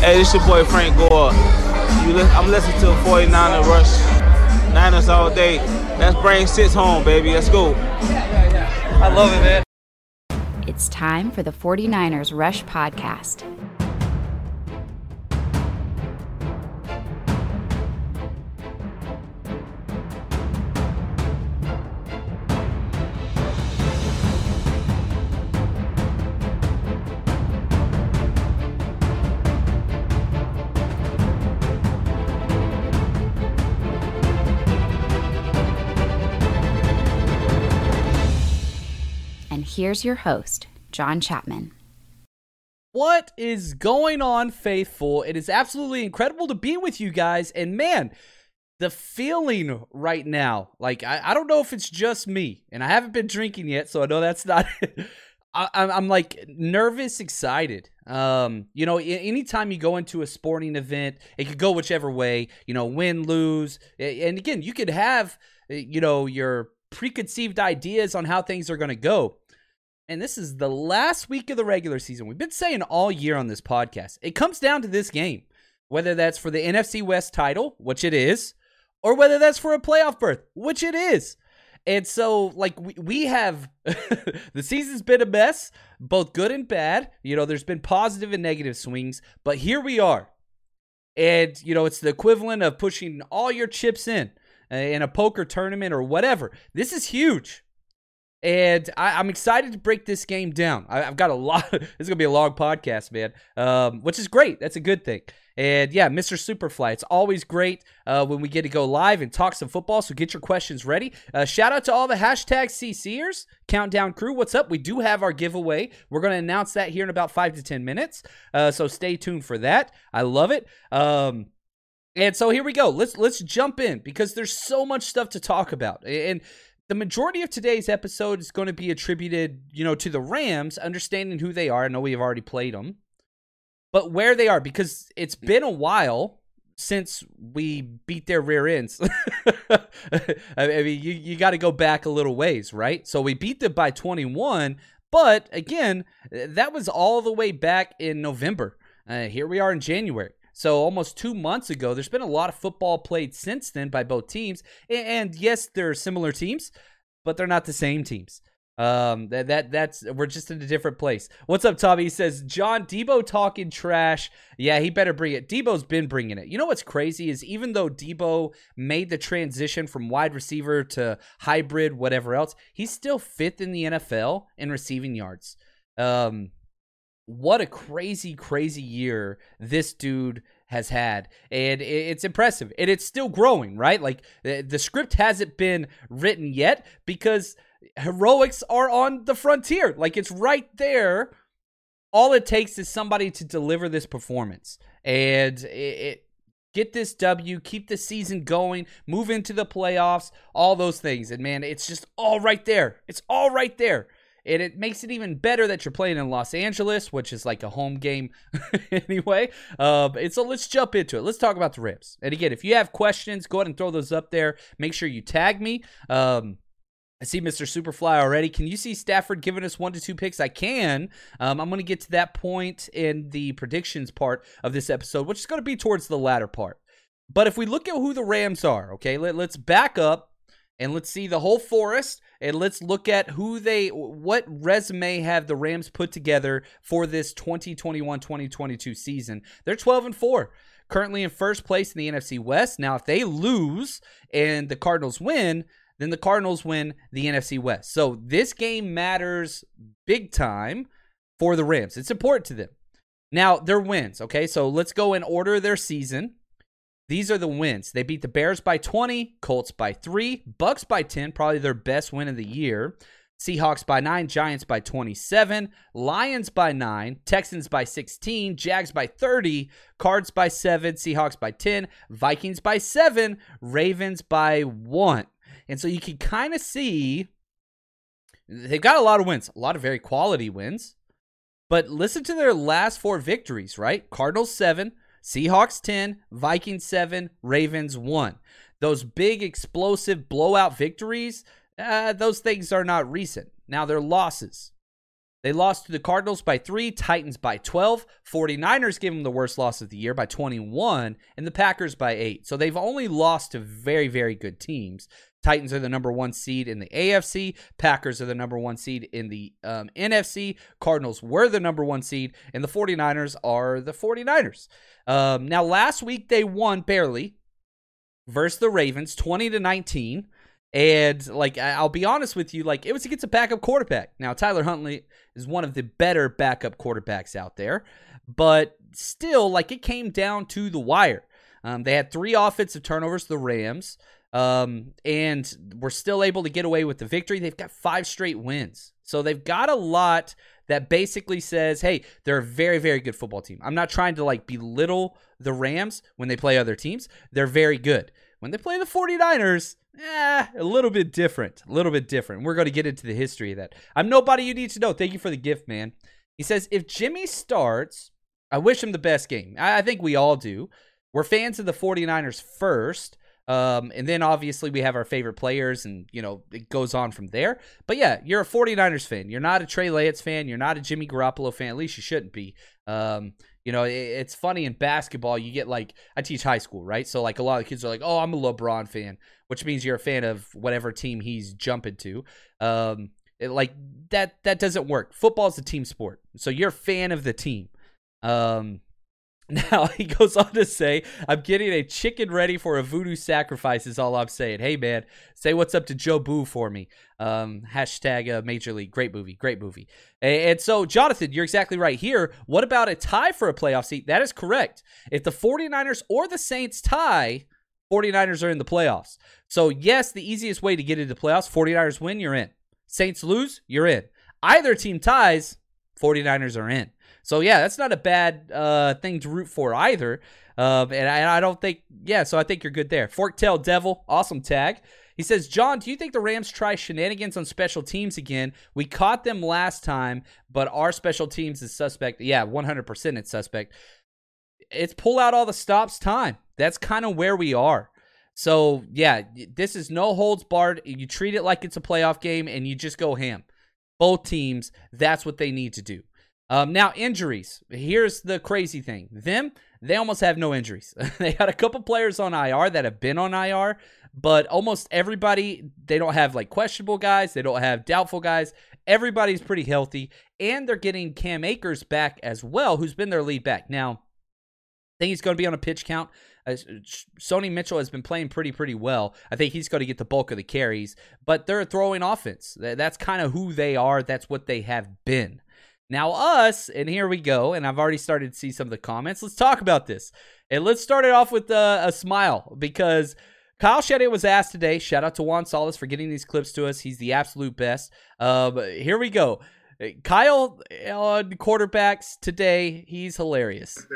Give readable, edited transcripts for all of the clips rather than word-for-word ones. Hey, this your boy Frank Gore. I'm listening to 49er Rush Niners all day. Let's bring six home, baby. Let's go. Yeah. I love it, man. It's time for the 49ers Rush podcast. Here's your host, John Chapman. What is going on, faithful? It is absolutely incredible to be with you guys. And man, the feeling right now, like, I don't know if it's just me. And I haven't been drinking yet, so I know that's not it. I'm like nervous, excited. You know, anytime you go into a sporting event, it could go whichever way, you know, win, lose. And again, you could have, you know, your preconceived ideas on how things are going to go. And this is the last week of the regular season. We've been saying all year on this podcast. It comes down to this game, whether that's for the NFC West title, which it is, or whether that's for a playoff berth, which it is. And so, like, we have, the season's been a mess, both good and bad. You know, there's been positive and negative swings, but here we are. And, you know, it's the equivalent of pushing all your chips in a poker tournament or whatever. This is huge. And I'm excited to break this game down. I've got a lot. This is going to be a long podcast, man, which is great. That's a good thing. And, yeah, Mr. Superfly, it's always great when we get to go live and talk some football, so get your questions ready. Shout out to all the hashtag CCers, Countdown Crew. What's up? We do have our giveaway. We're going to announce that here in about 5 to 10 minutes, so stay tuned for that. I love it. And so here we go. Let's jump in because there's so much stuff to talk about. And the majority of today's episode is going to be attributed, you know, to the Rams, understanding who they are. I know we have already played them, but where they are, because it's been a while since we beat their rear ends. I mean, you got to go back a little ways, right? So we beat them by 21, but again, that was all the way back in November. Here we are in January. So almost 2 months ago, there's been a lot of football played since then by both teams. And yes, they're similar teams, but they're not the same teams. That's we're just in a different place. What's up, Tommy? He says, John, Debo talking trash. Yeah, he better bring it. Debo's been bringing it. You know what's crazy is even though Debo made the transition from wide receiver to hybrid, whatever else, he's still fifth in the NFL in receiving yards. What a crazy, crazy year this dude has had. And it's impressive. And it's still growing, right? Like, the script hasn't been written yet because heroics are on the frontier. Like, it's right there. All it takes is somebody to deliver this performance. And get this W, keep the season going, move into the playoffs, all those things. And, man, it's just all right there. It's all right there. And it makes it even better that you're playing in Los Angeles, which is like a home game anyway. And so let's jump into it. Let's talk about the Rams. And again, if you have questions, go ahead and throw those up there. Make sure you tag me. I see Mr. Superfly already. Can you see Stafford giving us 1 to 2 picks? I can. I'm going to get to that point in the predictions part of this episode, which is going to be towards the latter part. But if we look at who the Rams are, okay, let's back up and let's see the whole forest, and let's look at what resume have the Rams put together for this 2021-2022 season. They're 12-4, currently in first place in the NFC West. Now, if they lose and the Cardinals win, then the Cardinals win the NFC West. So this game matters big time for the Rams. It's important to them. Now, their wins, okay? So let's go in order of their season. These are the wins. They beat the Bears by 20, Colts by 3, Bucks by 10, probably their best win of the year, Seahawks by 9, Giants by 27, Lions by 9, Texans by 16, Jags by 30, Cards by 7, Seahawks by 10, Vikings by 7, Ravens by 1. And so you can kind of see they've got a lot of wins, a lot of very quality wins. But listen to their last 4 victories, right? Cardinals 7, Seahawks 10, Vikings 7, Ravens 1. Those big explosive blowout victories, those things are not recent. Now their losses. They lost to the Cardinals by 3, Titans by 12, 49ers gave them the worst loss of the year by 21, and the Packers by 8. So they've only lost to very, very good teams. Titans are the number 1 seed in the AFC. Packers are the number 1 seed in the NFC. Cardinals were the number 1 seed, and the 49ers are the 49ers. Now, last week they won barely versus the Ravens, 20-19. And, I'll be honest with you, it was against a backup quarterback. Now, Tyler Huntley is one of the better backup quarterbacks out there. But still, it came down to the wire. They had 3 offensive turnovers, the Rams, and were still able to get away with the victory. They've got 5 straight wins. So they've got a lot that basically says, hey, they're a very, very good football team. I'm not trying to, belittle the Rams when they play other teams. They're very good. When they play the 49ers... A little bit different. We're going to get into the history of that. I'm Nobody You Need to Know. Thank you for the gift, man. He says, if Jimmy starts, I wish him the best game. I think we all do. We're fans of the 49ers first. And then obviously we have our favorite players and, it goes on from there. But yeah, you're a 49ers fan. You're not a Trey Lance fan. You're not a Jimmy Garoppolo fan. At least you shouldn't be. It's funny in basketball, you get I teach high school, right? So a lot of kids are oh, I'm a LeBron fan, which means you're a fan of whatever team he's jumping to. That doesn't work. Football's a team sport. So you're a fan of the team. Now, he goes on to say, I'm getting a chicken ready for a voodoo sacrifice is all I'm saying. Hey, man, say what's up to Joe Boo for me. # Major League. Great movie. And so, Jonathan, you're exactly right here. What about a tie for a playoff seat? That is correct. If the 49ers or the Saints tie, 49ers are in the playoffs. So, yes, the easiest way to get into playoffs, 49ers win, you're in. Saints lose, you're in. Either team ties, 49ers are in. So, yeah, that's not a bad thing to root for either. And I don't think, I think you're good there. Forktail Devil, awesome tag. He says, John, do you think the Rams try shenanigans on special teams again? We caught them last time, but our special teams is suspect. Yeah, 100% it's suspect. It's pull out all the stops time. That's kind of where we are. So, yeah, this is no holds barred. You treat it like it's a playoff game, and you just go ham. Both teams, that's what they need to do. Now, injuries. Here's the crazy thing. They almost have no injuries. They had a couple players on IR that have been on IR, but almost everybody, they don't have questionable guys. They don't have doubtful guys. Everybody's pretty healthy, and they're getting Cam Akers back as well, who's been their lead back. Now, I think he's going to be on a pitch count. Sony Michel has been playing pretty well. I think he's going to get the bulk of the carries, but they're a throwing offense. That's kind of who they are. That's what they have been. Now us, and here we go, and I've already started to see some of the comments. Let's talk about this. And let's start it off with a smile, because Kyle Shanahan was asked today, shout out to Juan Solis for getting these clips to us. He's the absolute best. Here we go. Kyle on quarterbacks today, he's hilarious.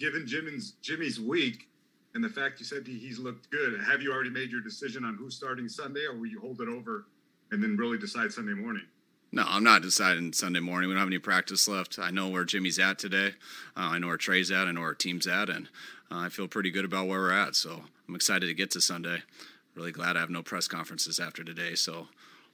Given Jimmy's week and the fact you said he's looked good, have you already made your decision on who's starting Sunday, or will you hold it over and then really decide Sunday morning? No, I'm not deciding Sunday morning. We don't have any practice left. I know where Jimmy's at today. I know where Trey's at. I know where our team's at. And I feel pretty good about where we're at. So I'm excited to get to Sunday. Really glad I have no press conferences after today. So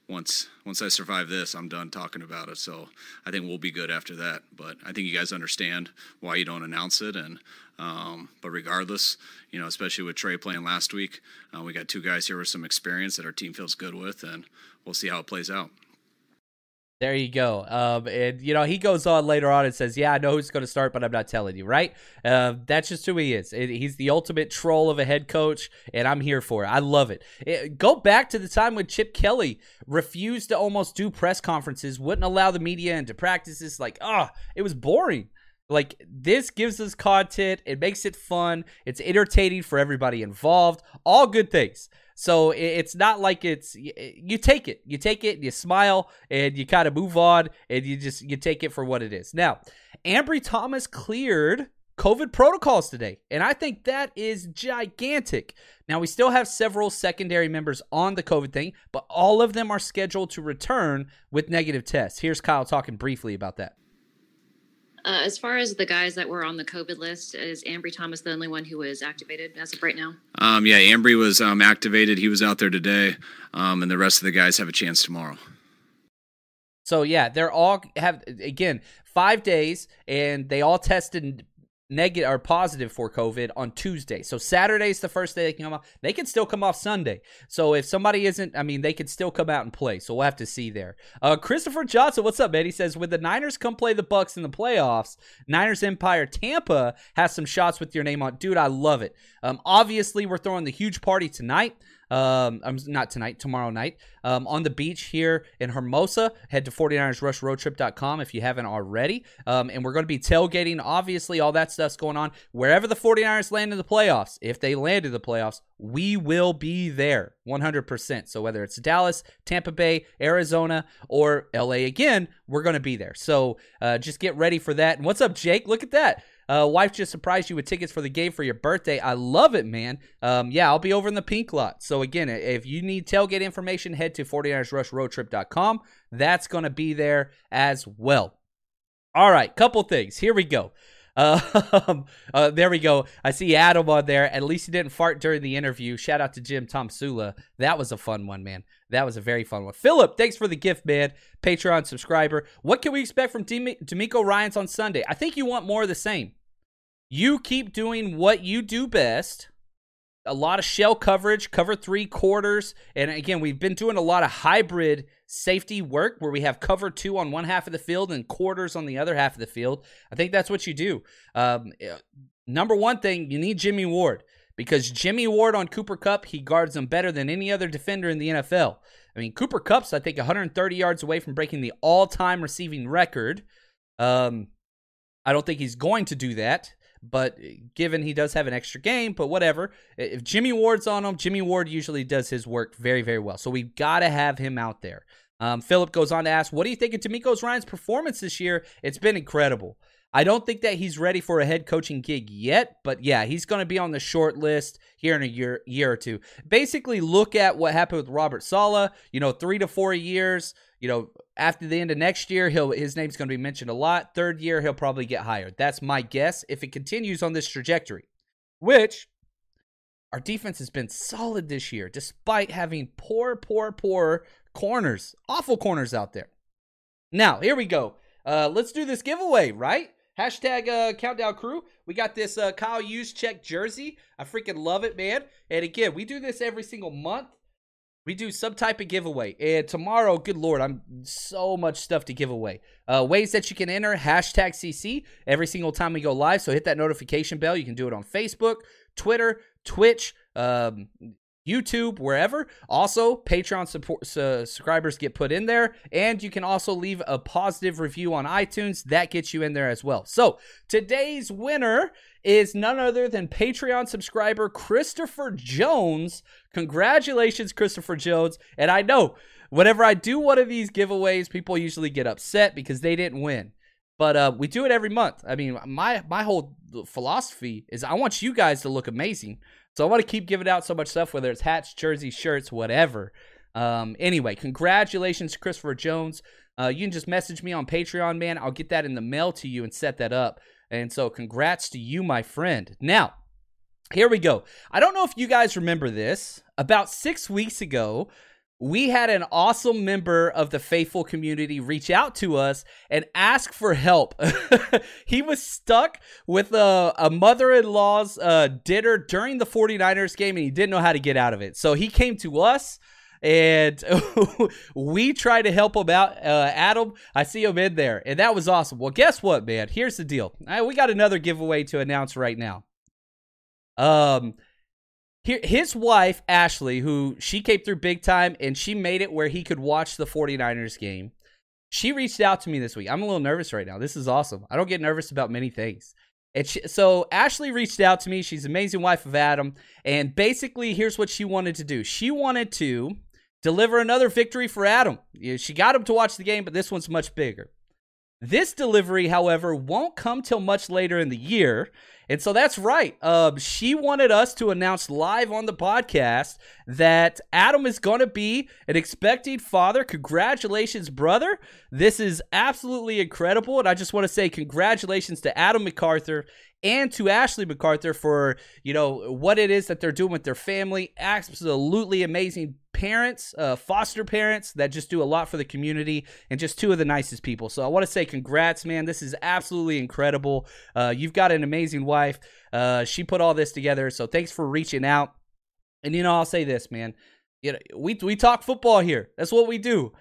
once I survive this, I'm done talking about it. So I think we'll be good after that. But I think you guys understand why you don't announce it. And but regardless, you know, especially with Trey playing last week, we got two guys here with some experience that our team feels good with. And we'll see how it plays out. There you go. And, you know, he goes on later on and says, yeah, I know who's going to start, but I'm not telling you, right? That's just who he is. He's the ultimate troll of a head coach, and I'm here for it. I love it. Go back to the time when Chip Kelly refused to almost do press conferences, wouldn't allow the media into practices. Like, it was boring. Like, this gives us content. It makes it fun. It's entertaining for everybody involved. All good things. So it's not like you take it. You take it and you smile and you kind of move on and you take it for what it is. Now, Ambry Thomas cleared COVID protocols today, and I think that is gigantic. Now, we still have several secondary members on the COVID thing, but all of them are scheduled to return with negative tests. Here's Kyle talking briefly about that. As far as the guys that were on the COVID list, is Ambry Thomas the only one who was activated as of right now? Yeah, Ambry was activated. He was out there today, and the rest of the guys have a chance tomorrow. So, yeah, they're all have, again, 5 days, and they all tested negative or positive for COVID on Tuesday. So Saturday's the first day they can come off. They can still come off Sunday. So if somebody isn't, they can still come out and play. So we'll have to see there. Christopher Johnson, what's up, man? He says, when the Niners come play the Bucks in the playoffs, Niners Empire Tampa has some shots with your name on. Dude, I love it. Obviously, we're throwing the huge party tonight. Tomorrow night, on the beach here in Hermosa. Head to 49ersrushroadtrip.com if you haven't already. And we're going to be tailgating, obviously, all that stuff's going on. Wherever the 49ers land in the playoffs, if they land in the playoffs, we will be there 100%. So whether it's Dallas, Tampa Bay, Arizona, or LA again, we're going to be there. So just get ready for that. And what's up, Jake? Look at that. Wife just surprised you with tickets for the game for your birthday. I love it, man. Yeah, I'll be over in the pink lot. So, again, if you need tailgate information, head to 49ersrushroadtrip.com. That's going to be there as well. All right, couple things. Here we go. There we go. I see Adam on there. At least he didn't fart during the interview. Shout out to Jim Tomsula. That was a fun one, man. That was a very fun one. Philip, thanks for the gift, man. Patreon subscriber. What can we expect from DeMeco Ryans on Sunday? I think you want more of the same. You keep doing what you do best. A lot of shell coverage, cover three quarters. And again, we've been doing a lot of hybrid safety work where we have cover two on one half of the field and quarters on the other half of the field. I think that's what you do. Number one thing, you need Jimmy Ward, because Jimmy Ward on Cooper Kupp, he guards him better than any other defender in the NFL. I mean, Cooper Kupp's, I think, 130 yards away from breaking the all-time receiving record. I don't think he's going to do that. But given he does have an extra game, but whatever. If Jimmy Ward's on him, Jimmy Ward usually does his work very, very well. So we've got to have him out there. Philip goes on to ask, what do you think of DeMeco Ryans' performance this year? It's been incredible. I don't think that he's ready for a head coaching gig yet, but yeah, he's going to be on the short list here in a year or two. Basically, look at what happened with Robert Saleh, 3 to 4 years, after the end of next year, his name's going to be mentioned a lot. Third year, he'll probably get hired. That's my guess if it continues on this trajectory, which our defense has been solid this year, despite having poor corners, awful corners out there. Now, here we go. Let's do this giveaway, right? Hashtag Countdown Crew. We got this Kyle Juszczyk jersey. I freaking love it, man. And again, we do this every single month. We do some type of giveaway. And tomorrow, good Lord, I'm so much stuff to give away. Ways that you can enter, hashtag CC, every single time we go live. So hit that notification bell. You can do it on Facebook, Twitter, Twitch, YouTube, wherever. Also, Patreon subscribers get put in there. And you can also leave a positive review on iTunes. That gets you in there as well. So today's winner is none other than Patreon subscriber Christopher Jones. Congratulations, Christopher Jones. And I know whenever I do one of these giveaways, people usually get upset because they didn't win. But we do it every month. I mean, my whole philosophy is I want you guys to look amazing. So I want to keep giving out so much stuff, whether it's hats, jerseys, shirts, whatever. Anyway, congratulations, Christopher Jones. You can just message me on Patreon, man. I'll get that in the mail to you and set that up. And so congrats to you, my friend. Now, here we go. I don't know if you guys remember this. About 6 weeks ago, we had an awesome member of the faithful community reach out to us and ask for help. He was stuck with a mother-in-law's dinner during the 49ers game, and he didn't know how to get out of it. So he came to us, and we tried to help him out. Adam, I see him in there, and that was awesome. Well, guess what, man? Here's the deal. We got another giveaway to announce right now. His wife, Ashley, who she came through big time, and she made it where he could watch the 49ers game. She reached out to me this week. I'm a little nervous right now. This is awesome. I don't get nervous about many things. And so Ashley reached out to me. She's an amazing wife of Adam. And basically, here's what she wanted to do. She wanted to deliver another victory for Adam. She got him to watch the game, but this one's much bigger. This delivery, however, won't come till much later in the year. And so that's right. She wanted us to announce live on the podcast that Adam is going to be an expecting father. Congratulations, brother. This is absolutely incredible. And I just want to say congratulations to Adam MacArthur and to Ashley MacArthur for, you know, what it is that they're doing with their family. Absolutely amazing parents, foster parents that just do a lot for the community, and just two of the nicest people. So I want to say congrats, man. This is absolutely incredible. You've got an amazing wife. She put all this together. So thanks for reaching out. And, you know, I'll say this, man. You know, we talk football here. That's what we do.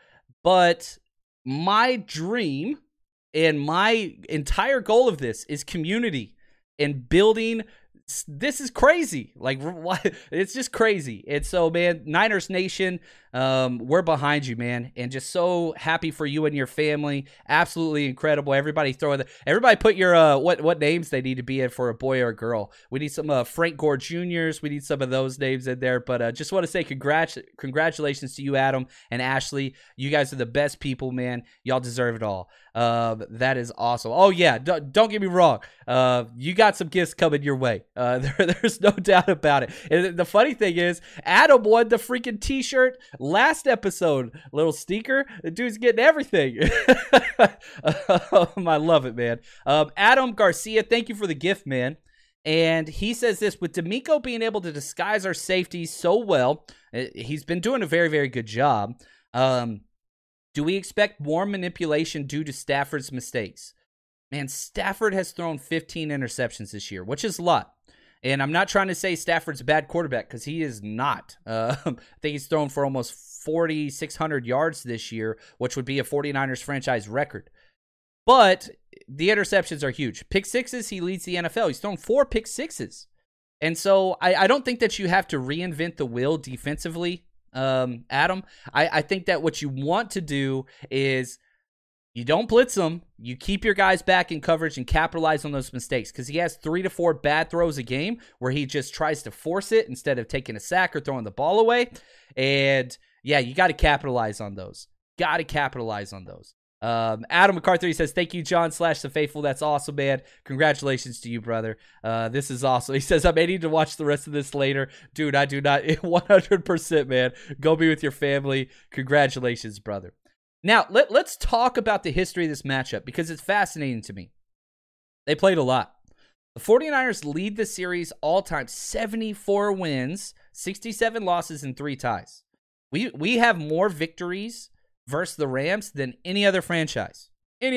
But my dream and my entire goal of this is community. And building, this is crazy. Like, it's just crazy. And so, man, Niners Nation, we're behind you, man. And just so happy for you and your family. Absolutely incredible. Everybody put your what names they need to be in for a boy or a girl. We need some Frank Gore Juniors. We need some of those names in there. But just want to say congratulations to you, Adam and Ashley. You guys are the best people, man. Y'all deserve it all. That is awesome. Oh yeah, don't get me wrong. You got some gifts coming your way. There's no doubt about it. And the funny thing is, Adam won the freaking t-shirt last episode. Little sneaker. The dude's getting everything. I love it, man. Adam Garcia, thank you for the gift, man. And he says this, with D'Amico being able to disguise our safeties so well, he's been doing a very, very good job. Do we expect more manipulation due to Stafford's mistakes? Man, Stafford has thrown 15 interceptions this year, which is a lot. And I'm not trying to say Stafford's a bad quarterback, because he is not. I think he's thrown for almost 4,600 yards this year, which would be a 49ers franchise record. But the interceptions are huge. Pick sixes, he leads the NFL. He's thrown 4 pick sixes. And so I don't think that you have to reinvent the wheel defensively. Adam, I think that what you want to do is you don't blitz them. You keep your guys back in coverage and capitalize on those mistakes, because he has 3 to 4 bad throws a game where he just tries to force it instead of taking a sack or throwing the ball away. And yeah, you got to capitalize on those. Adam MacArthur, he says, thank you, John / the faithful. That's awesome, man. Congratulations to you, brother. This is awesome. He says, I may need to watch the rest of this later. Dude, I do not. 100%, man. Go be with your family. Congratulations, brother. Now, let's talk about the history of this matchup, because it's fascinating to me. They played a lot. The 49ers lead the series all time, 74 wins, 67 losses, and 3 ties. We have more victories versus the Rams than any other franchise. And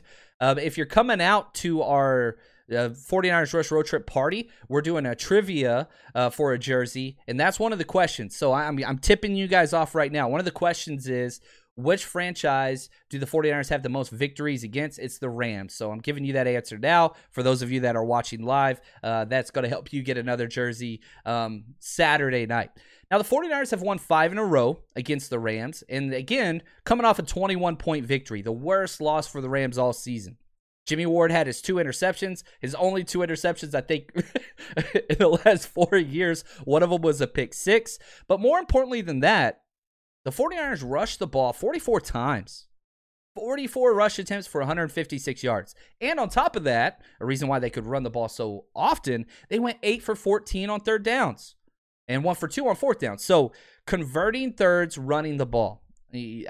if you're coming out to our 49ers Rush Road Trip party, we're doing a trivia for a jersey, and that's one of the questions. So I'm tipping you guys off right now. One of the questions is, which franchise do the 49ers have the most victories against? It's the Rams. So I'm giving you that answer now. For those of you that are watching live, that's going to help you get another jersey Saturday night. Now, the 49ers have won 5 in a row against the Rams. And again, coming off a 21-point victory, the worst loss for the Rams all season. Jimmy Ward had his 2 interceptions, his only 2 interceptions, I think, in the last 4 years. One of them was a pick six. But more importantly than that, the 49ers rushed the ball 44 times. 44 rush attempts for 156 yards. And on top of that, a reason why they could run the ball so often, they went 8 for 14 on third downs and 1 for 2 on fourth downs. So converting thirds, running the ball.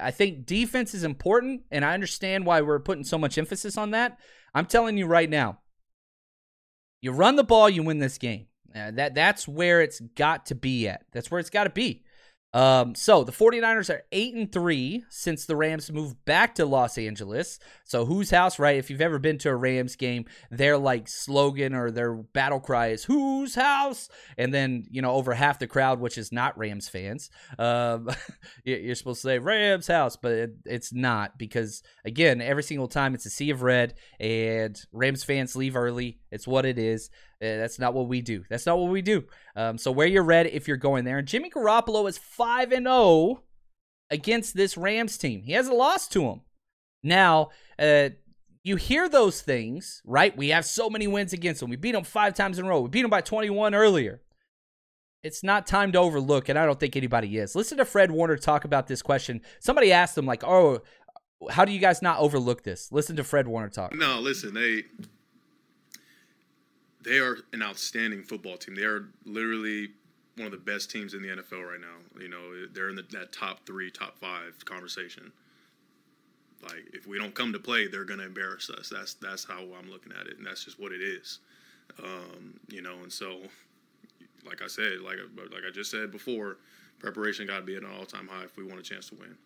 I think defense is important, and I understand why we're putting so much emphasis on that. I'm telling you right now, you run the ball, you win this game. That's where it's got to be at. That's where it's got to be. So the 49ers are 8-3 since the Rams moved back to Los Angeles. So whose house, right? If you've ever been to a Rams game, their like slogan or their battle cry is whose house? And then, you know, over half the crowd, which is not Rams fans, you're supposed to say Rams house, but it's not, because again, every single time it's a sea of red and Rams fans leave early. It's what it is. That's not what we do. That's not what we do. So wear your red if you're going there. And Jimmy Garoppolo is 5-0 against this Rams team. He hasn't lost to him. Now, you hear those things, right? We have so many wins against them. We beat them 5 times in a row. We beat them by 21 earlier. It's not time to overlook, and I don't think anybody is. Listen to Fred Warner talk about this question. Somebody asked him, like, oh, how do you guys not overlook this? Listen to Fred Warner talk. No, listen, They are an outstanding football team. They are literally one of the best teams in the NFL right now. You know, they're in that top 3, top 5 conversation. Like, if we don't come to play, they're going to embarrass us. That's how I'm looking at it, and that's just what it is. You know, and so, like I said, like I just said before, preparation got to be at an all-time high if we want a chance to win.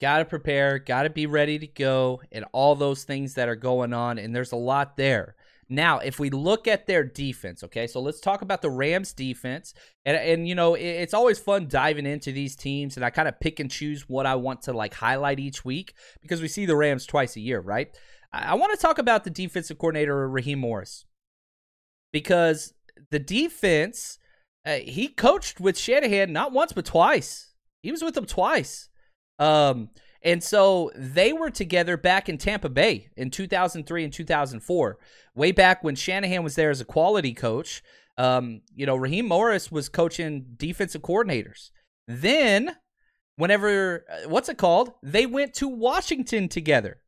Got to prepare, got to be ready to go, and all those things that are going on, and there's a lot there. Now, if we look at their defense, okay, so let's talk about the Rams defense. And you know, it's always fun diving into these teams, and I kind of pick and choose what I want to, like, highlight each week because we see the Rams twice a year, right? I want to talk about the defensive coordinator, Raheem Morris, because the defense, he coached with Shanahan not once but twice. He was with them twice. And so they were together back in Tampa Bay in 2003 and 2004, way back when Shanahan was there as a quality coach. You know, Raheem Morris was coaching defensive coordinators. Then whenever, they went to Washington together.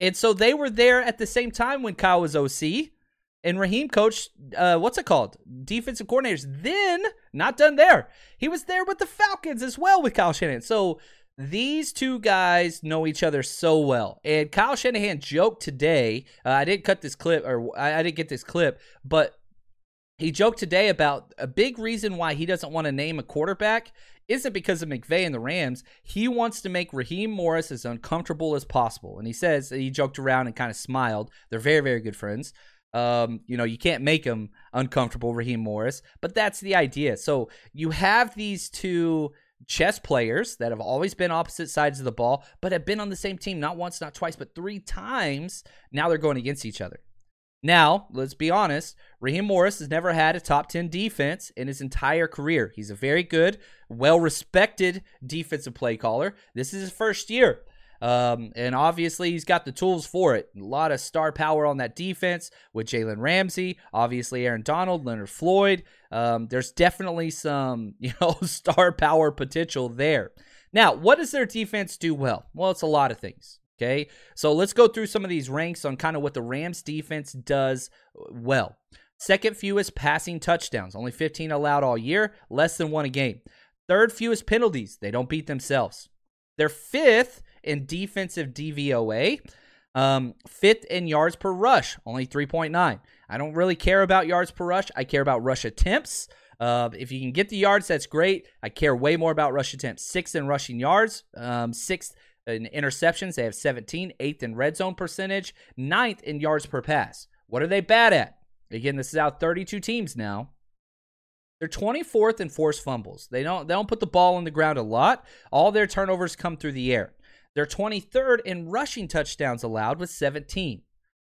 And so they were there at the same time when Kyle was OC and Raheem coached, defensive coordinators. Then, not done there, he was there with the Falcons as well with Kyle Shanahan. So these two guys know each other so well. And Kyle Shanahan joked today, I didn't get this clip, but he joked today about a big reason why he doesn't want to name a quarterback isn't because of McVay and the Rams. He wants to make Raheem Morris as uncomfortable as possible. And he says, he joked around and kind of smiled. They're very, very good friends. You know, you can't make him uncomfortable, Raheem Morris, but that's the idea. So you have these two chess players that have always been opposite sides of the ball, but have been on the same team not once, not twice, but 3 times. Now they're going against each other. Now, let's be honest, Raheem Morris has never had a top 10 defense in his entire career. He's a very good, well-respected defensive play caller. This is his first year. And obviously he's got the tools for it. A lot of star power on that defense with Jalen Ramsey, obviously Aaron Donald, Leonard Floyd. There's definitely some, star power potential there. Now, what does their defense do well? Well, it's a lot of things. Okay. So let's go through some of these ranks on kind of what the Rams defense does well. Second fewest passing touchdowns, only 15 allowed all year, less than 1 a game. Third fewest penalties. They don't beat themselves. They're 5th in defensive DVOA, 5th in yards per rush, only 3.9. I don't really care about yards per rush. I care about rush attempts. If you can get the yards, that's great. I care way more about rush attempts. 6th in rushing yards, 6th in interceptions. They have 17, 8th in red zone percentage, 9th in yards per pass. What are they bad at? Again, this is out 32 teams now. They're 24th in forced fumbles. They don't put the ball on the ground a lot. All their turnovers come through the air. They're 23rd in rushing touchdowns allowed with 17.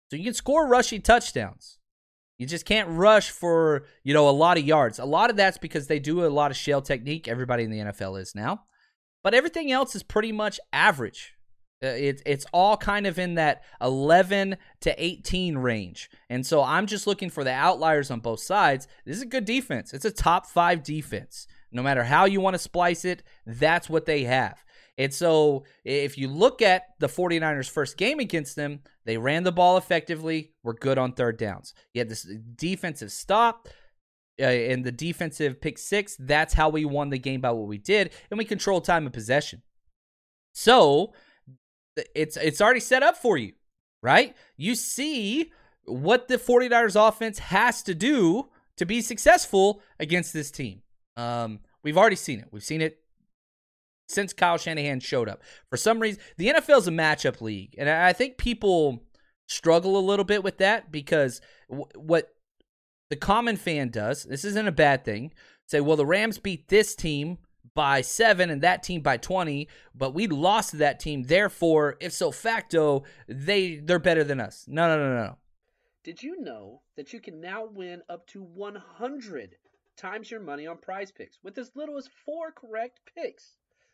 So you can score rushing touchdowns. You just can't rush for, a lot of yards. A lot of that's because they do a lot of shell technique. Everybody in the NFL is now. But everything else is pretty much average. It's all kind of in that 11 to 18 range. And so I'm just looking for the outliers on both sides. This is a good defense. It's a top 5 defense. No matter how you want to splice it, that's what they have. And so if you look at the 49ers' first game against them, they ran the ball effectively, were good on third downs. You had this defensive stop and the defensive pick 6. That's how we won the game by what we did. And we controlled time of possession. So it's already set up for you, right? You see what the 49ers offense has to do to be successful against this team. We've already seen it. We've seen it since Kyle Shanahan showed up. For some reason, the NFL is a matchup league, and I think people struggle a little bit with that because what the common fan does, this isn't a bad thing, say, well, the Rams beat this team by 7 and that team by 20, but we lost to that team, therefore, if so facto, they're better than us. No. Did you know that you can now win up to 100 times your money on Prize Picks with as little as 4 correct picks?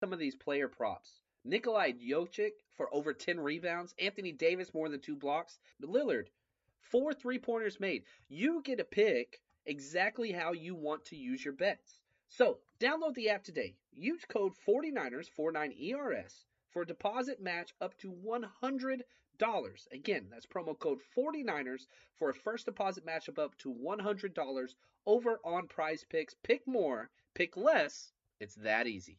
Some of these player props. Nikola Jokic for over 10 rebounds, Anthony Davis more than 2 blocks, Lillard, 4 three-pointers made. You get to pick exactly how you want to use your bets. So, download the app today. Use code 49ers49ERS for a deposit match up to $100. Again, that's promo code 49ers for a first deposit matchup up to $100 over on Prize Picks. Pick more, pick less. It's that easy.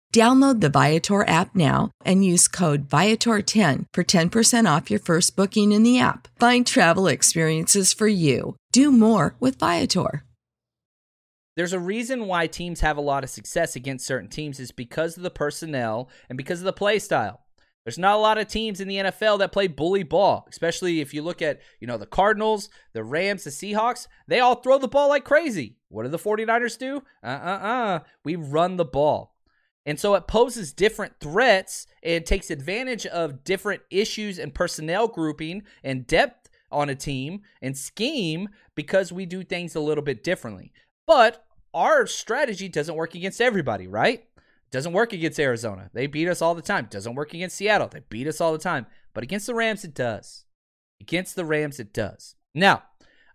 Download the Viator app now and use code Viator10 for 10% off your first booking in the app. Find travel experiences for you. Do more with Viator. There's a reason why teams have a lot of success against certain teams is because of the personnel and because of the play style. There's not a lot of teams in the NFL that play bully ball, especially if you look at, the Cardinals, the Rams, the Seahawks. They all throw the ball like crazy. What do the 49ers do? We run the ball. And so it poses different threats and takes advantage of different issues and personnel grouping and depth on a team and scheme because we do things a little bit differently. But our strategy doesn't work against everybody, right? Doesn't work against Arizona. They beat us all the time. Doesn't work against Seattle. They beat us all the time. But against the Rams, it does. Now,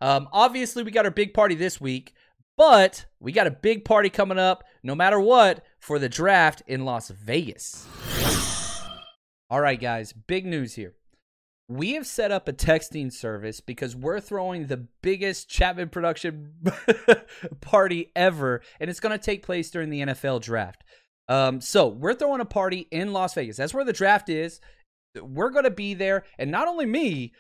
obviously, we got our big party this week. But we got a big party coming up, no matter what, for the draft in Las Vegas. All right, guys, big news here. We have set up a texting service because we're throwing the biggest Chapman production party ever, and it's going to take place during the NFL draft. So we're throwing a party in Las Vegas. That's where the draft is. We're going to be there, and not only me,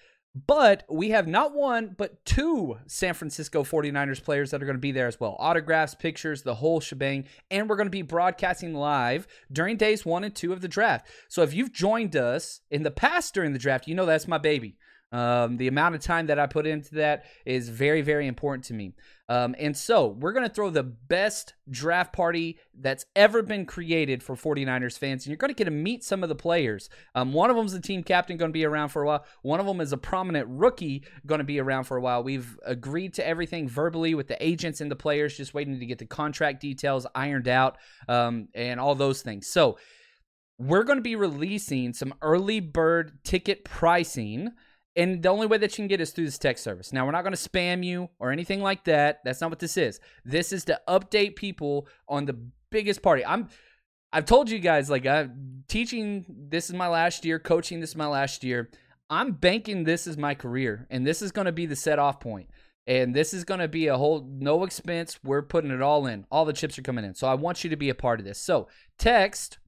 but we have not one, but 2 San Francisco 49ers players that are going to be there as well. Autographs, pictures, the whole shebang. And we're going to be broadcasting live during days 1 and 2 of the draft. So if you've joined us in the past during the draft, that's my baby. The amount of time that I put into that is very, very important to me. And so we're going to throw the best draft party that's ever been created for 49ers fans. And you're going to get to meet some of the players. One of them is the team captain, going to be around for a while. One of them is a prominent rookie, going to be around for a while. We've agreed to everything verbally with the agents and the players, just waiting to get the contract details ironed out, and all those things. So we're going to be releasing some early bird ticket pricing. And the only way that you can get is through this text service. Now, we're not going to spam you or anything like that. That's not what this is. This is to update people on the biggest party. I've told you guys, I'm teaching, this is my last year. Coaching, this is my last year. I'm banking this is my career. And this is going to be the set-off point. And this is going to be a whole no expense. We're putting it all in. All the chips are coming in. So I want you to be a part of this. So text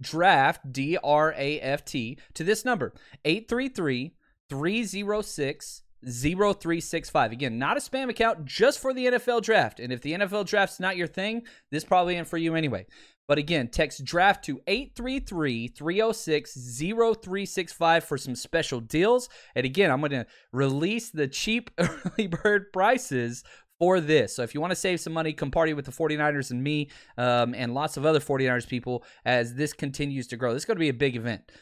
draft, D-R-A-F-T, to this number, 833-306-0365. Again, not a spam account, just for the NFL draft. And if the NFL draft's not your thing, this probably ain't for you anyway. But again, text draft to 833-306-0365 for some special deals. And again, I'm going to release the cheap early bird prices for this. So if you want to save some money, come party with the 49ers and me and lots of other 49ers people as this continues to grow. This is going to be a big event.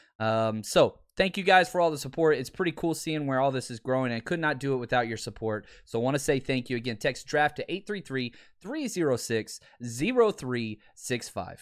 So thank you guys for all the support. It's pretty cool seeing where all this is growing. I could not do it without your support. So I want to say thank you again. Text draft to 833-306-0365.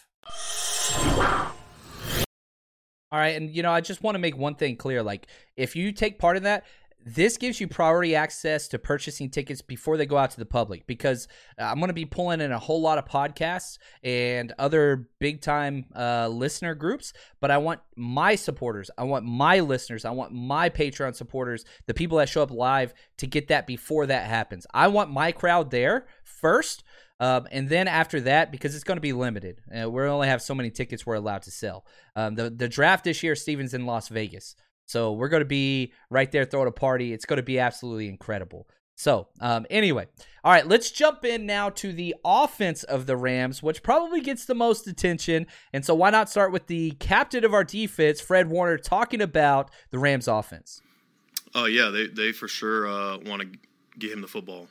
All right. And, you know, I just want to make one thing clear. Like, if you take part in that, this gives you priority access to purchasing tickets before they go out to the public, because I'm going to be pulling in a whole lot of podcasts and other big-time listener groups, but I want my supporters, I want my listeners, I want my Patreon supporters, the people that show up live, to get that before that happens. I want my crowd there first, and then after that, because it's going to be limited. We only have so many tickets we're allowed to sell. The draft this year, Steven's in Las Vegas. So we're going to be right there throwing a party. It's going to be absolutely incredible. So anyway, all right, let's jump in now to the offense of the Rams, which probably gets the most attention. And so why not start with the captain of our defense, Fred Warner, talking about the Rams offense? Oh, yeah, they for sure want to get him the football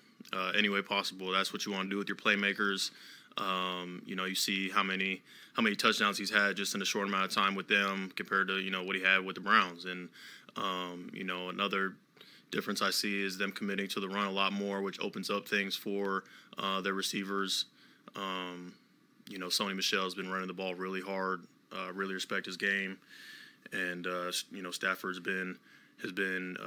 any way possible. That's what you want to do with your playmakers. You know, you see how many touchdowns he's had just in a short amount of time with them compared to, you know, what he had with the Browns. And, you know, another difference I see is them committing to the run a lot more, which opens up things for their receivers. You know, Sony Michel has been running the ball really hard, really respect his game. And, you know, Stafford's has been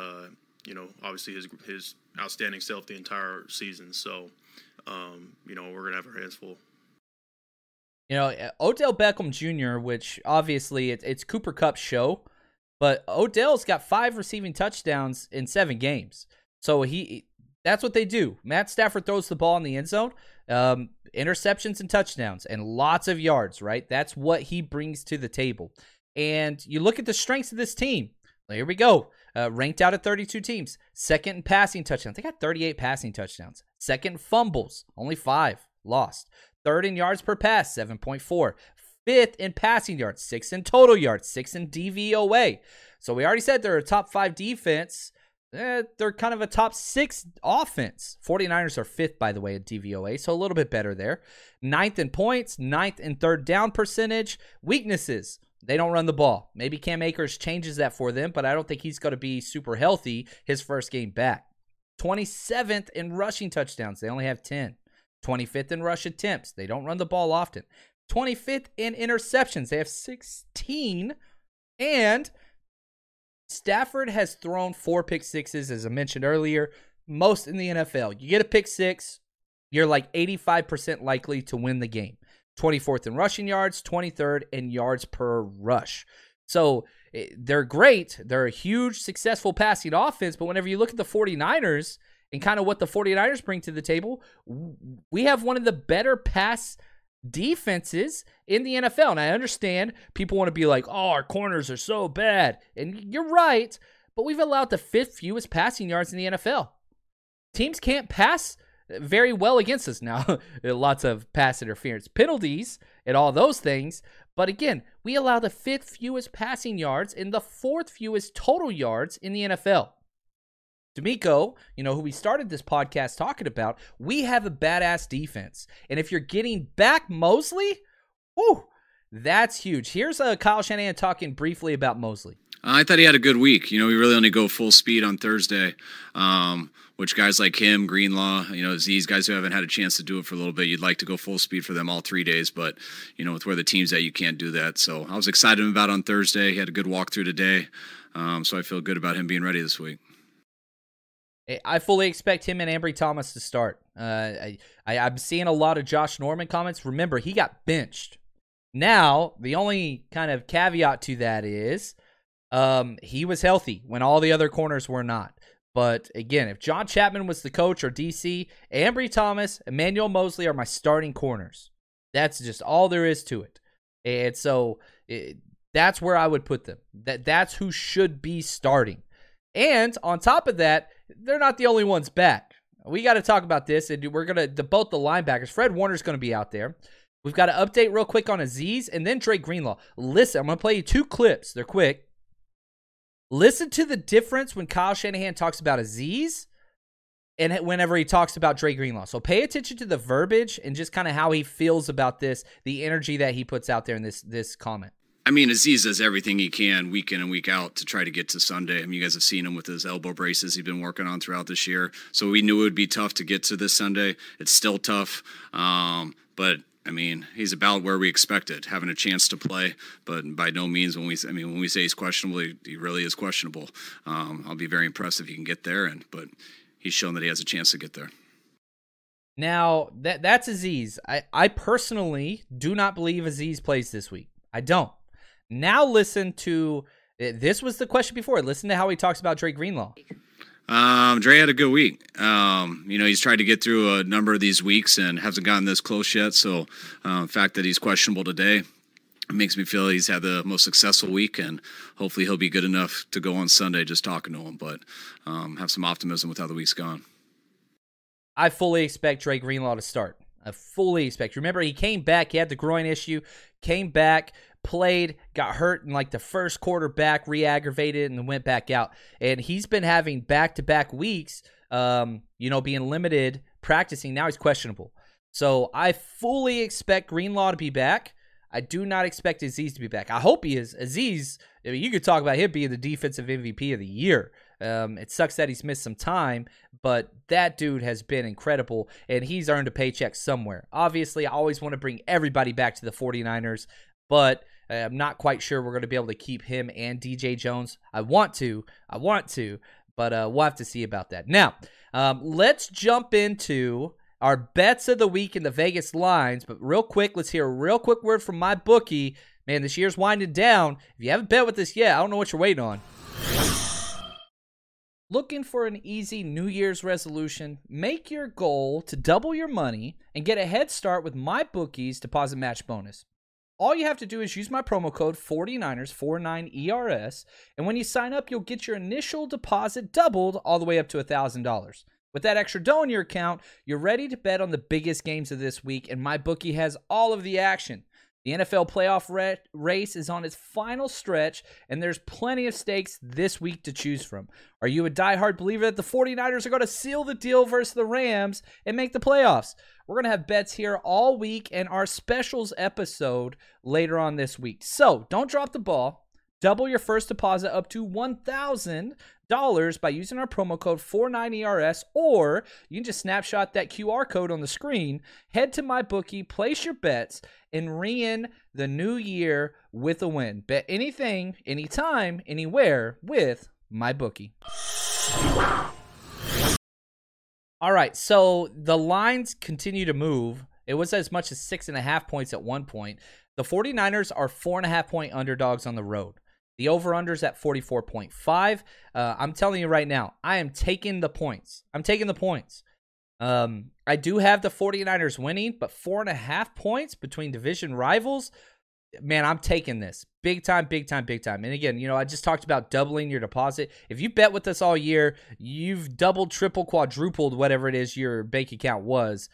you know, obviously his outstanding self the entire season. So, you know, we're going to have our hands full. You know, Odell Beckham Jr., which obviously it's Cooper Kupp's show, but Odell's got 5 receiving touchdowns in 7 games. So that's what they do. Matt Stafford throws the ball in the end zone, interceptions and touchdowns, and lots of yards, right? That's what he brings to the table. And you look at the strengths of this team. Well, here we go. Ranked out of 32 teams. Second in passing touchdowns. They got 38 passing touchdowns. Second in fumbles. Only 5. Lost. Third in yards per pass, 7.4. Fifth in passing yards, 6 in total yards, 6 in DVOA. So we already said they're a top 5 defense. They're kind of a top 6 offense. 49ers are 5th, by the way, in DVOA, so a little bit better there. 9th in points, 9th in third down percentage. Weaknesses. They don't run the ball. Maybe Cam Akers changes that for them, but I don't think he's going to be super healthy his first game back. 27th in rushing touchdowns. They only have 10. 25th in rush attempts. They don't run the ball often. 25th in interceptions. They have 16. And Stafford has thrown 4 pick sixes, as I mentioned earlier, most in the NFL. You get a pick six, you're like 85% likely to win the game. 24th in rushing yards, 23rd in yards per rush. So they're great. They're a huge, successful passing offense. But whenever you look at the 49ers and kind of what the 49ers bring to the table, we have one of the better pass defenses in the NFL. And I understand people want to be like, oh, our corners are so bad. And you're right, but we've allowed the 5th fewest passing yards in the NFL. Teams can't pass very well against us now. Lots of pass interference penalties and all those things. But again, we allow the 5th fewest passing yards and the 4th fewest total yards in the NFL. D'Amico, you know, who we started this podcast talking about, we have a badass defense. And if you're getting back Mosley, whoo, that's huge. Here's Kyle Shanahan talking briefly about Mosley. I thought he had a good week. You know, we really only go full speed on Thursday, which guys like him, Greenlaw, you know, Azeez, guys who haven't had a chance to do it for a little bit, you'd like to go full speed for them all 3 days. But, you know, with where the team's at, you can't do that. So I was excited about on Thursday. He had a good walkthrough today. So I feel good about him being ready this week. I fully expect him and Ambry Thomas to start. I'm seeing a lot of Josh Norman comments. Remember, he got benched. Now, the only kind of caveat to that is, he was healthy when all the other corners were not. But again, if John Chapman was the coach or DC, Ambry Thomas, Emmanuel Mosley are my starting corners. That's just all there is to it. And so That's where I would put them. That's who should be starting. And on top of that, they're not the only ones back. We got to talk about this, and we're going to debate the linebackers. Fred Warner's going to be out there. We've got to update real quick on Azeez and then Dre Greenlaw. Listen, I'm going to play you two clips. They're quick. Listen to the difference when Kyle Shanahan talks about Azeez and whenever he talks about Dre Greenlaw. So pay attention to the verbiage and just kind of how he feels about this, the energy that he puts out there in this comment. I mean, Azeez does everything he can week in and week out to try to get to Sunday. I mean, you guys have seen him with his elbow braces he's been working on throughout this year. So we knew it would be tough to get to this Sunday. It's still tough. But, I mean, he's about where we expected, having a chance to play. But by no means, when we say he's questionable, he really is questionable. I'll be very impressed if he can get there. But he's shown that he has a chance to get there. Now, that's Azeez. I personally do not believe Azeez plays this week. I don't. Now listen to, this was the question before, listen to how he talks about Dre Greenlaw. Dre had a good week. He's tried to get through a number of these weeks and hasn't gotten this close yet. So the fact that he's questionable today makes me feel he's had the most successful week, and hopefully he'll be good enough to go on Sunday just talking to him. But have some optimism with how the week's gone. I fully expect Dre Greenlaw to start. I fully expect. Remember, he came back. He had the groin issue, came back, played, got hurt in like the first quarter back, re-aggravated, and then went back out. And he's been having back-to-back weeks, being limited, practicing. Now he's questionable. So I fully expect Greenlaw to be back. I do not expect Azeez to be back. I hope he is. Azeez, you could talk about him being the defensive MVP of the year. It sucks that he's missed some time, but that dude has been incredible, and he's earned a paycheck somewhere. Obviously, I always want to bring everybody back to the 49ers, but I'm not quite sure we're going to be able to keep him and DJ Jones. I want to, but we'll have to see about that. Now, let's jump into our bets of the week in the Vegas lines, but real quick, let's hear a real quick word from my bookie. Man, this year's winding down. If you haven't bet with us yet, I don't know what you're waiting on. Looking for an easy New Year's resolution? Make your goal to double your money and get a head start with MyBookie's deposit match bonus. All you have to do is use my promo code 49ers49ERS, and when you sign up, you'll get your initial deposit doubled all the way up to $1,000. With that extra dough in your account, you're ready to bet on the biggest games of this week, and MyBookie has all of the action. The NFL playoff race is on its final stretch, and there's plenty of stakes this week to choose from. Are you a diehard believer that the 49ers are going to seal the deal versus the Rams and make the playoffs? We're going to have bets here all week and our specials episode later on this week. So don't drop the ball. Double your first deposit up to $1,000 by using our promo code 49ERS, or you can just snapshot that QR code on the screen, head to MyBookie, place your bets, and ring in the new year with a win. Bet anything, anytime, anywhere with MyBookie. All right, so the lines continue to move. It was as much as 6.5 points at one point. The 49ers are 4.5 point underdogs on the road. The over-under's at 44.5. I'm telling you right now, I am taking the points. I do have the 49ers winning, but 4.5 points between division rivals, man, I'm taking this. Big time. And again, I just talked about doubling your deposit. If you bet with us all year, you've doubled, triple, quadrupled, whatever it is your bank account was.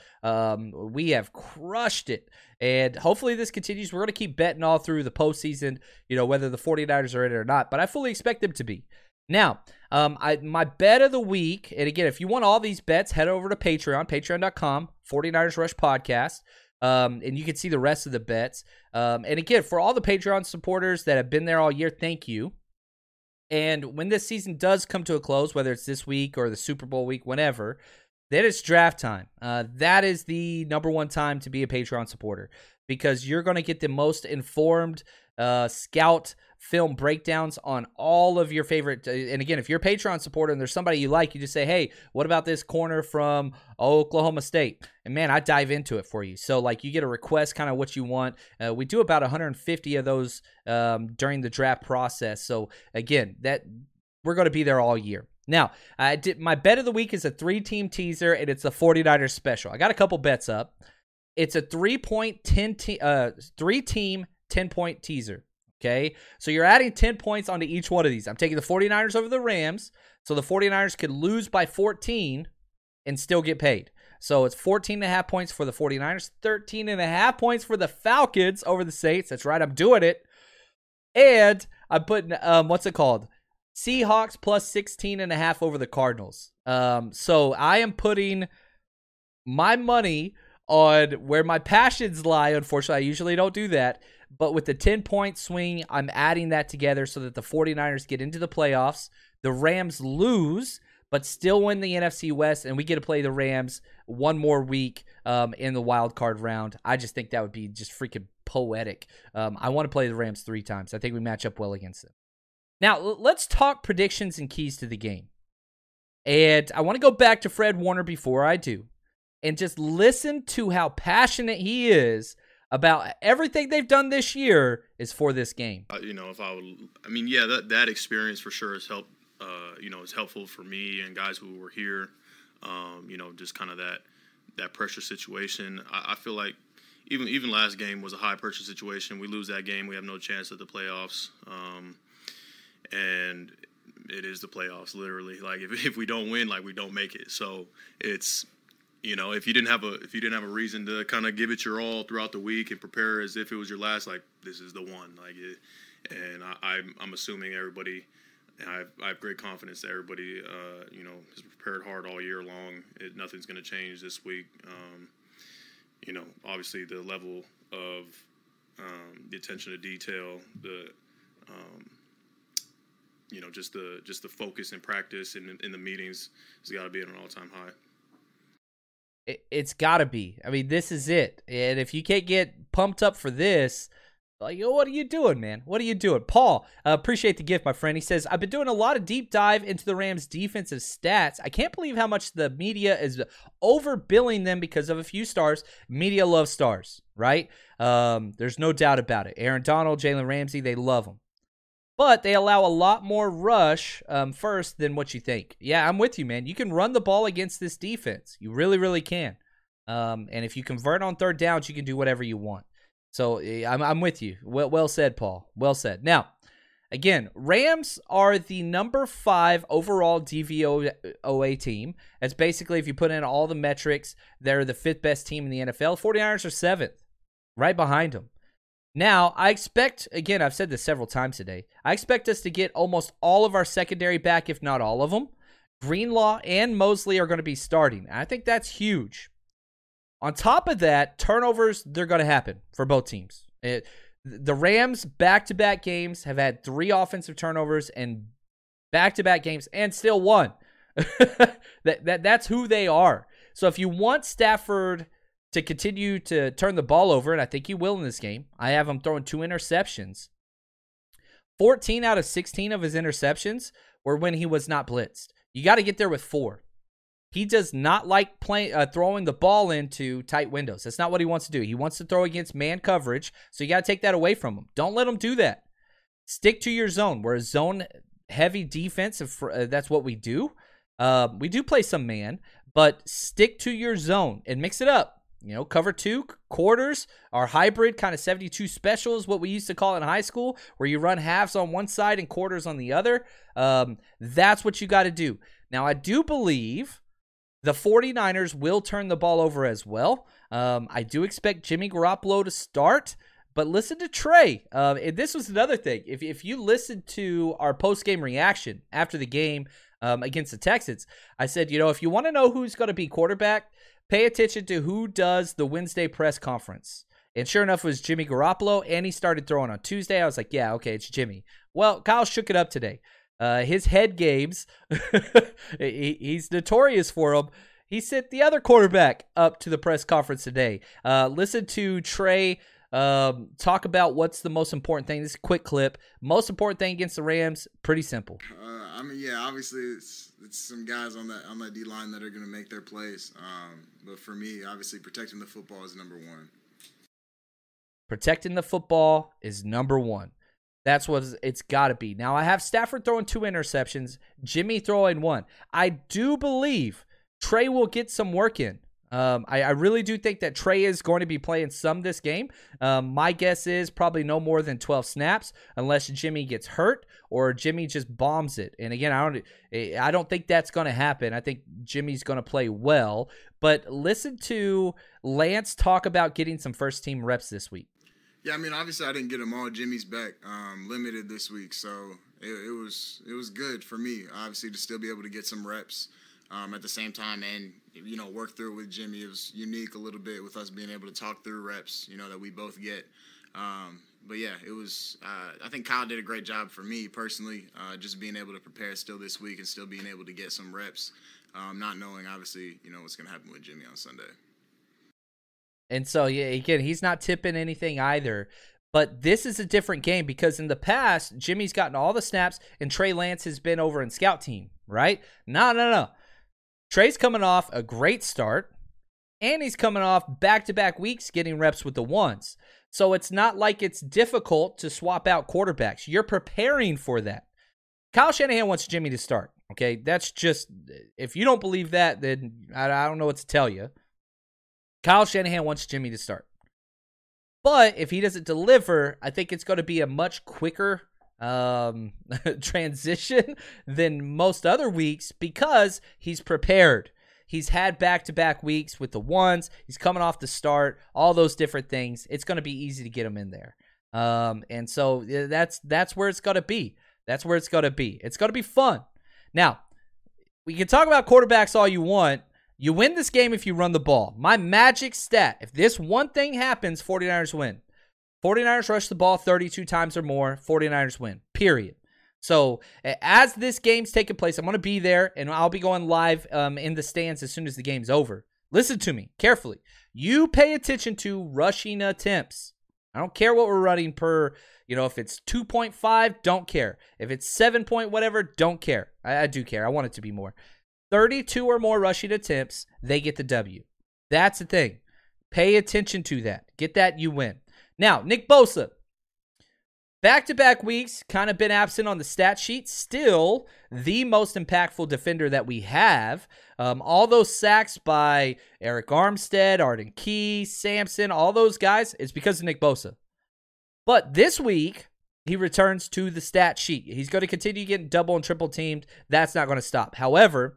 We have crushed it. And hopefully this continues. We're going to keep betting all through the postseason, whether the 49ers are in it or not. But I fully expect them to be. Now, my bet of the week, and again, if you want all these bets, head over to Patreon, patreon.com, 49ers Rush Podcast. And you can see the rest of the bets. And again, for all the Patreon supporters that have been there all year, thank you. And when this season does come to a close, whether it's this week or the Super Bowl week, whenever, then it's draft time. That is the number one time to be a Patreon supporter, because you're going to get the most informed scout film breakdowns on all of your favorite. And again, if you're a Patreon supporter and there's somebody you like, you just say, hey, what about this corner from Oklahoma State? And man, I dive into it for you. So like, you get a request, kind of what you want. We do about 150 of those during the draft process. So again, that we're going to be there all year. Now, my bet of the week is a 3-team teaser, and it's the 49ers special. I got a couple bets up. It's a 3-team 10-point teaser. Okay, so you're adding 10 points onto each one of these. I'm taking the 49ers over the Rams, so the 49ers could lose by 14 and still get paid. So it's 14.5 points for the 49ers, 13.5 points for the Falcons over the Saints. That's right, I'm doing it. And I'm putting, what's it called? Seahawks plus 16.5 over the Cardinals. So I am putting my money on where my passions lie. Unfortunately, I usually don't do that. But with the 10-point swing, I'm adding that together so that the 49ers get into the playoffs. The Rams lose, but still win the NFC West, and we get to play the Rams one more week in the wild card round. I just think that would be just freaking poetic. I want to play the Rams 3 times. I think we match up well against them. Now, let's talk predictions and keys to the game. And I want to go back to Fred Warner before I do, and just listen to how passionate he is about everything they've done this year is for this game. That experience for sure has helped. It's helpful for me and guys who were here, just kind of that pressure situation. I feel like even last game was a high pressure situation. We lose that game, we have no chance at the playoffs. And it is the playoffs, literally. Like if we don't win, like we don't make it. So it's, if you didn't have a reason to kind of give it your all throughout the week and prepare as if it was your last, like this is the one. And I'm assuming everybody. I have great confidence that everybody, has prepared hard all year long. Nothing's going to change this week. Obviously the level of the attention to detail, just the focus and practice in the meetings has got to be at an all-time high. It's got to be. I mean, this is it. And if you can't get pumped up for this, like, what are you doing, man? What are you doing? Paul, appreciate the gift, my friend. He says, I've been doing a lot of deep dive into the Rams' defensive stats. I can't believe how much the media is overbilling them because of a few stars. Media loves stars, right? There's no doubt about it. Aaron Donald, Jalen Ramsey, they love them. But they allow a lot more rush first than what you think. Yeah, I'm with you, man. You can run the ball against this defense. You really, really can. And if you convert on third downs, you can do whatever you want. So I'm with you. Well said, Paul. Well said. Now, again, Rams are the number 5 overall DVOA team. That's basically, if you put in all the metrics, they're the 5th best team in the NFL. 49ers are 7th, right behind them. Now, I expect, again, I've said this several times today, I expect us to get almost all of our secondary back, if not all of them. Greenlaw and Mosley are going to be starting. I think that's huge. On top of that, turnovers, they're going to happen for both teams. The Rams' back-to-back games have had 3 offensive turnovers and back-to-back games and still won. That's who they are. So if you want Stafford to continue to turn the ball over, and I think he will in this game, I have him throwing 2 interceptions. 14 out of 16 of his interceptions were when he was not blitzed. You got to get there with 4. He does not like throwing the ball into tight windows. That's not what he wants to do. He wants to throw against man coverage, so you got to take that away from him. Don't let him do that. Stick to your zone. We're a zone-heavy defense. That's what we do. We do play some man, but stick to your zone and mix it up. Cover 2, quarters, our hybrid kind of 72 special is what we used to call it in high school, where you run halves on one side and quarters on the other. That's what you got to do. Now, I do believe the 49ers will turn the ball over as well. I do expect Jimmy Garoppolo to start, but listen to Trey. And this was another thing. If you listened to our post-game reaction after the game against the Texans, I said, if you want to know who's going to be quarterback, pay attention to who does the Wednesday press conference. And sure enough, it was Jimmy Garoppolo, and he started throwing on Tuesday. I was like, yeah, okay, it's Jimmy. Well, Kyle shook it up today. His head games, he's notorious for them. He sent the other quarterback up to the press conference today. Listen to Trey talk about what's the most important thing. This is a quick clip. Most important thing against the Rams, pretty simple. Obviously it's some guys on that D-line that are going to make their plays. But for me, obviously protecting the football is number one. Protecting the football is number one. That's what it's got to be. Now, I have Stafford throwing 2 interceptions, Jimmy throwing 1. I do believe Trey will get some work in. I really do think that Trey is going to be playing some this game. My guess is probably no more than 12 snaps unless Jimmy gets hurt or Jimmy just bombs it. And again, I don't think that's going to happen. I think Jimmy's going to play well. But listen to Lance talk about getting some first-team reps this week. Yeah, I mean, obviously I didn't get them all. Jimmy's back limited this week, so it was good for me, obviously, to still be able to get some reps at the same time and, you know, work through it with Jimmy. It was unique a little bit with us being able to talk through reps, you know, that we both get. But, yeah, it was I think Kyle did a great job for me personally, just being able to prepare still this week and still being able to get some reps, not knowing, obviously, you know, what's going to happen with Jimmy on Sunday. And so, yeah, again, he's not tipping anything either. But this is a different game because in the past, Jimmy's gotten all the snaps and Trey Lance has been over in scout team, right? No. Trey's coming off a great start, and he's coming off back-to-back weeks getting reps with the ones. So it's not like it's difficult to swap out quarterbacks. You're preparing for that. Kyle Shanahan wants Jimmy to start, okay? That's just, if you don't believe that, then I don't know what to tell you. Kyle Shanahan wants Jimmy to start. But if he doesn't deliver, I think it's going to be a much quicker transition than most other weeks because he's prepared. He's had back-to-back weeks with the ones. He's coming off the start, all those different things. It's going to be easy to get him in there. And so that's where it's going to be. That's where it's going to be. It's going to be fun. Now, we can talk about quarterbacks all you want. You win this game if you run the ball. My magic stat, if this one thing happens, 49ers win. 49ers rush the ball 32 times or more, 49ers win, period. So as this game's taking place, I'm going to be there, and I'll be going live in the stands as soon as the game's over. Listen to me carefully. You pay attention to rushing attempts. I don't care what we're running per, you know, if it's 2.5, don't care. If it's 7 point whatever, don't care. I do care. I want it to be more. 32 or more rushing attempts, they get the W. That's the thing. Pay attention to that. Get that, you win. Now, Nick Bosa. Back-to-back weeks, kind of been absent on the stat sheet. Still the most impactful defender that we have. All those sacks by Eric Armstead, Arden Key, Sampson, all those guys, it's because of Nick Bosa. But this week, he returns to the stat sheet. He's going to continue getting double and triple teamed. That's not going to stop. However,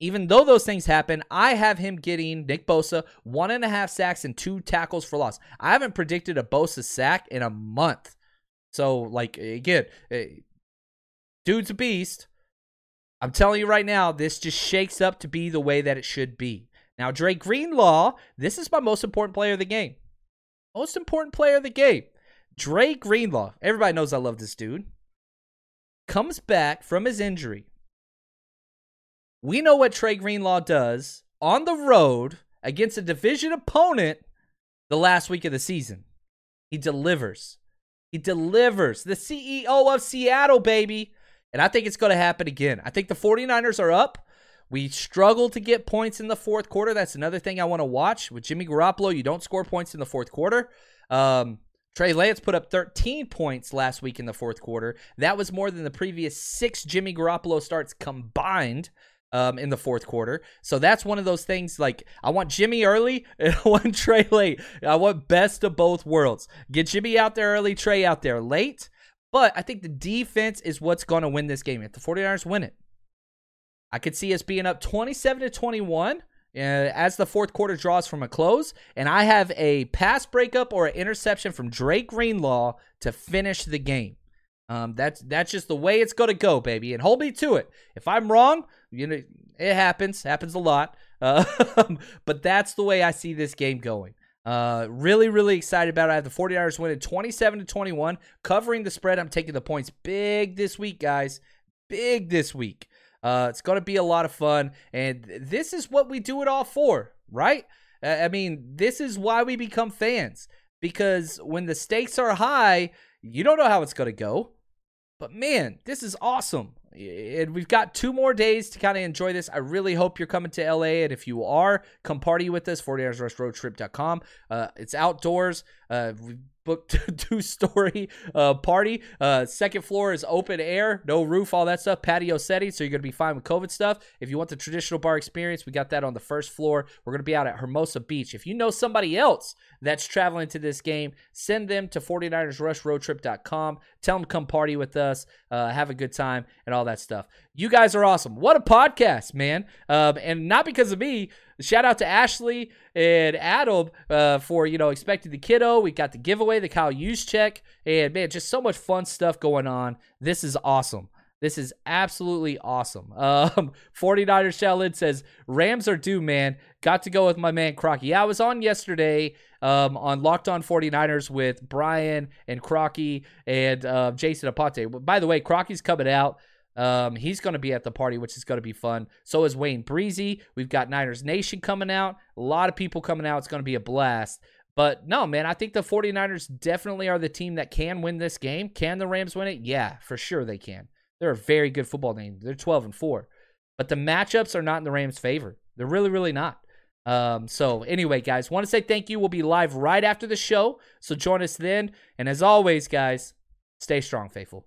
even though those things happen, I have him getting, Nick Bosa, 1.5 sacks and 2 tackles for loss. I haven't predicted a Bosa sack in a month. So, like, again, dude's a beast. I'm telling you right now, this just shakes up to be the way that it should be. Now, Dre Greenlaw, this is my most important player of the game. Most important player of the game. Dre Greenlaw, everybody knows I love this dude, comes back from his injury. We know what Trey Greenlaw does on the road against a division opponent the last week of the season. He delivers. He delivers. The CEO of Seattle, baby. And I think it's going to happen again. I think the 49ers are up. We struggled to get points in the fourth quarter. That's another thing I want to watch. With Jimmy Garoppolo, you don't score points in the fourth quarter. Trey Lance put up 13 points last week in the fourth quarter. That was more than the previous 6 Jimmy Garoppolo starts combined. In the fourth quarter. So that's one of those things, like, I want Jimmy early and I want Trey late. I want best of both worlds. Get Jimmy out there early, Trey out there late. But I think the defense is what's going to win this game. If the 49ers win it, I could see us being up 27-21 as the fourth quarter draws from a close. And I have a pass breakup or an interception from Dre Greenlaw to finish the game. That's just the way it's going to go, baby. And hold me to it. If I'm wrong, you know, it happens a lot. But that's the way I see this game going. Really, really excited about it. I have the 49ers winning 27-21, covering the spread. I'm taking the points big this week, guys. Big this week. It's going to be a lot of fun. And this is what we do it all for, right? I mean, this is why we become fans, because when the stakes are high, you don't know how it's going to go. But, man, this is awesome. And we've got 2 more days to kind of enjoy this. I really hope you're coming to L.A. And if you are, come party with us, 49ersRushRoadTrip.com. It's outdoors. booked a two-story party. Second floor is open air, no roof, all that stuff, patio setting, so you're going to be fine with COVID stuff. If you want the traditional bar experience, we got that on the first floor. We're going to be out at Hermosa Beach. If you know somebody else that's traveling to this game, send them to 49ersrushroadtrip.com. Tell them to come party with us, have a good time, and all that stuff. You guys are awesome. What a podcast, man, and not because of me. Shout out to Ashley and Adam for, you know, expecting the kiddo. We got the giveaway, the Kyle Hughes check, and, man, just so much fun stuff going on. This is awesome. This is absolutely awesome. 49ers Shaolin says, Rams are due, man. Got to go with my man Crocky. Yeah, I was on yesterday on Locked On 49ers with Brian and Crocky and Jason Aponte. By the way, Crocky's coming out. He's going to be at the party, which is going to be fun. So is Wayne Breezy. We've got Niners Nation coming out. A lot of people coming out. It's going to be a blast. But no, man, I think the 49ers definitely are the team that can win this game. Can the Rams win it? Yeah, for sure they can. They're a very good football team. They're 12-4. But the matchups are not in the Rams' favor. They're really, really not. So anyway, guys, want to say thank you. We'll be live right after the show. So join us then. And as always, guys, stay strong, faithful.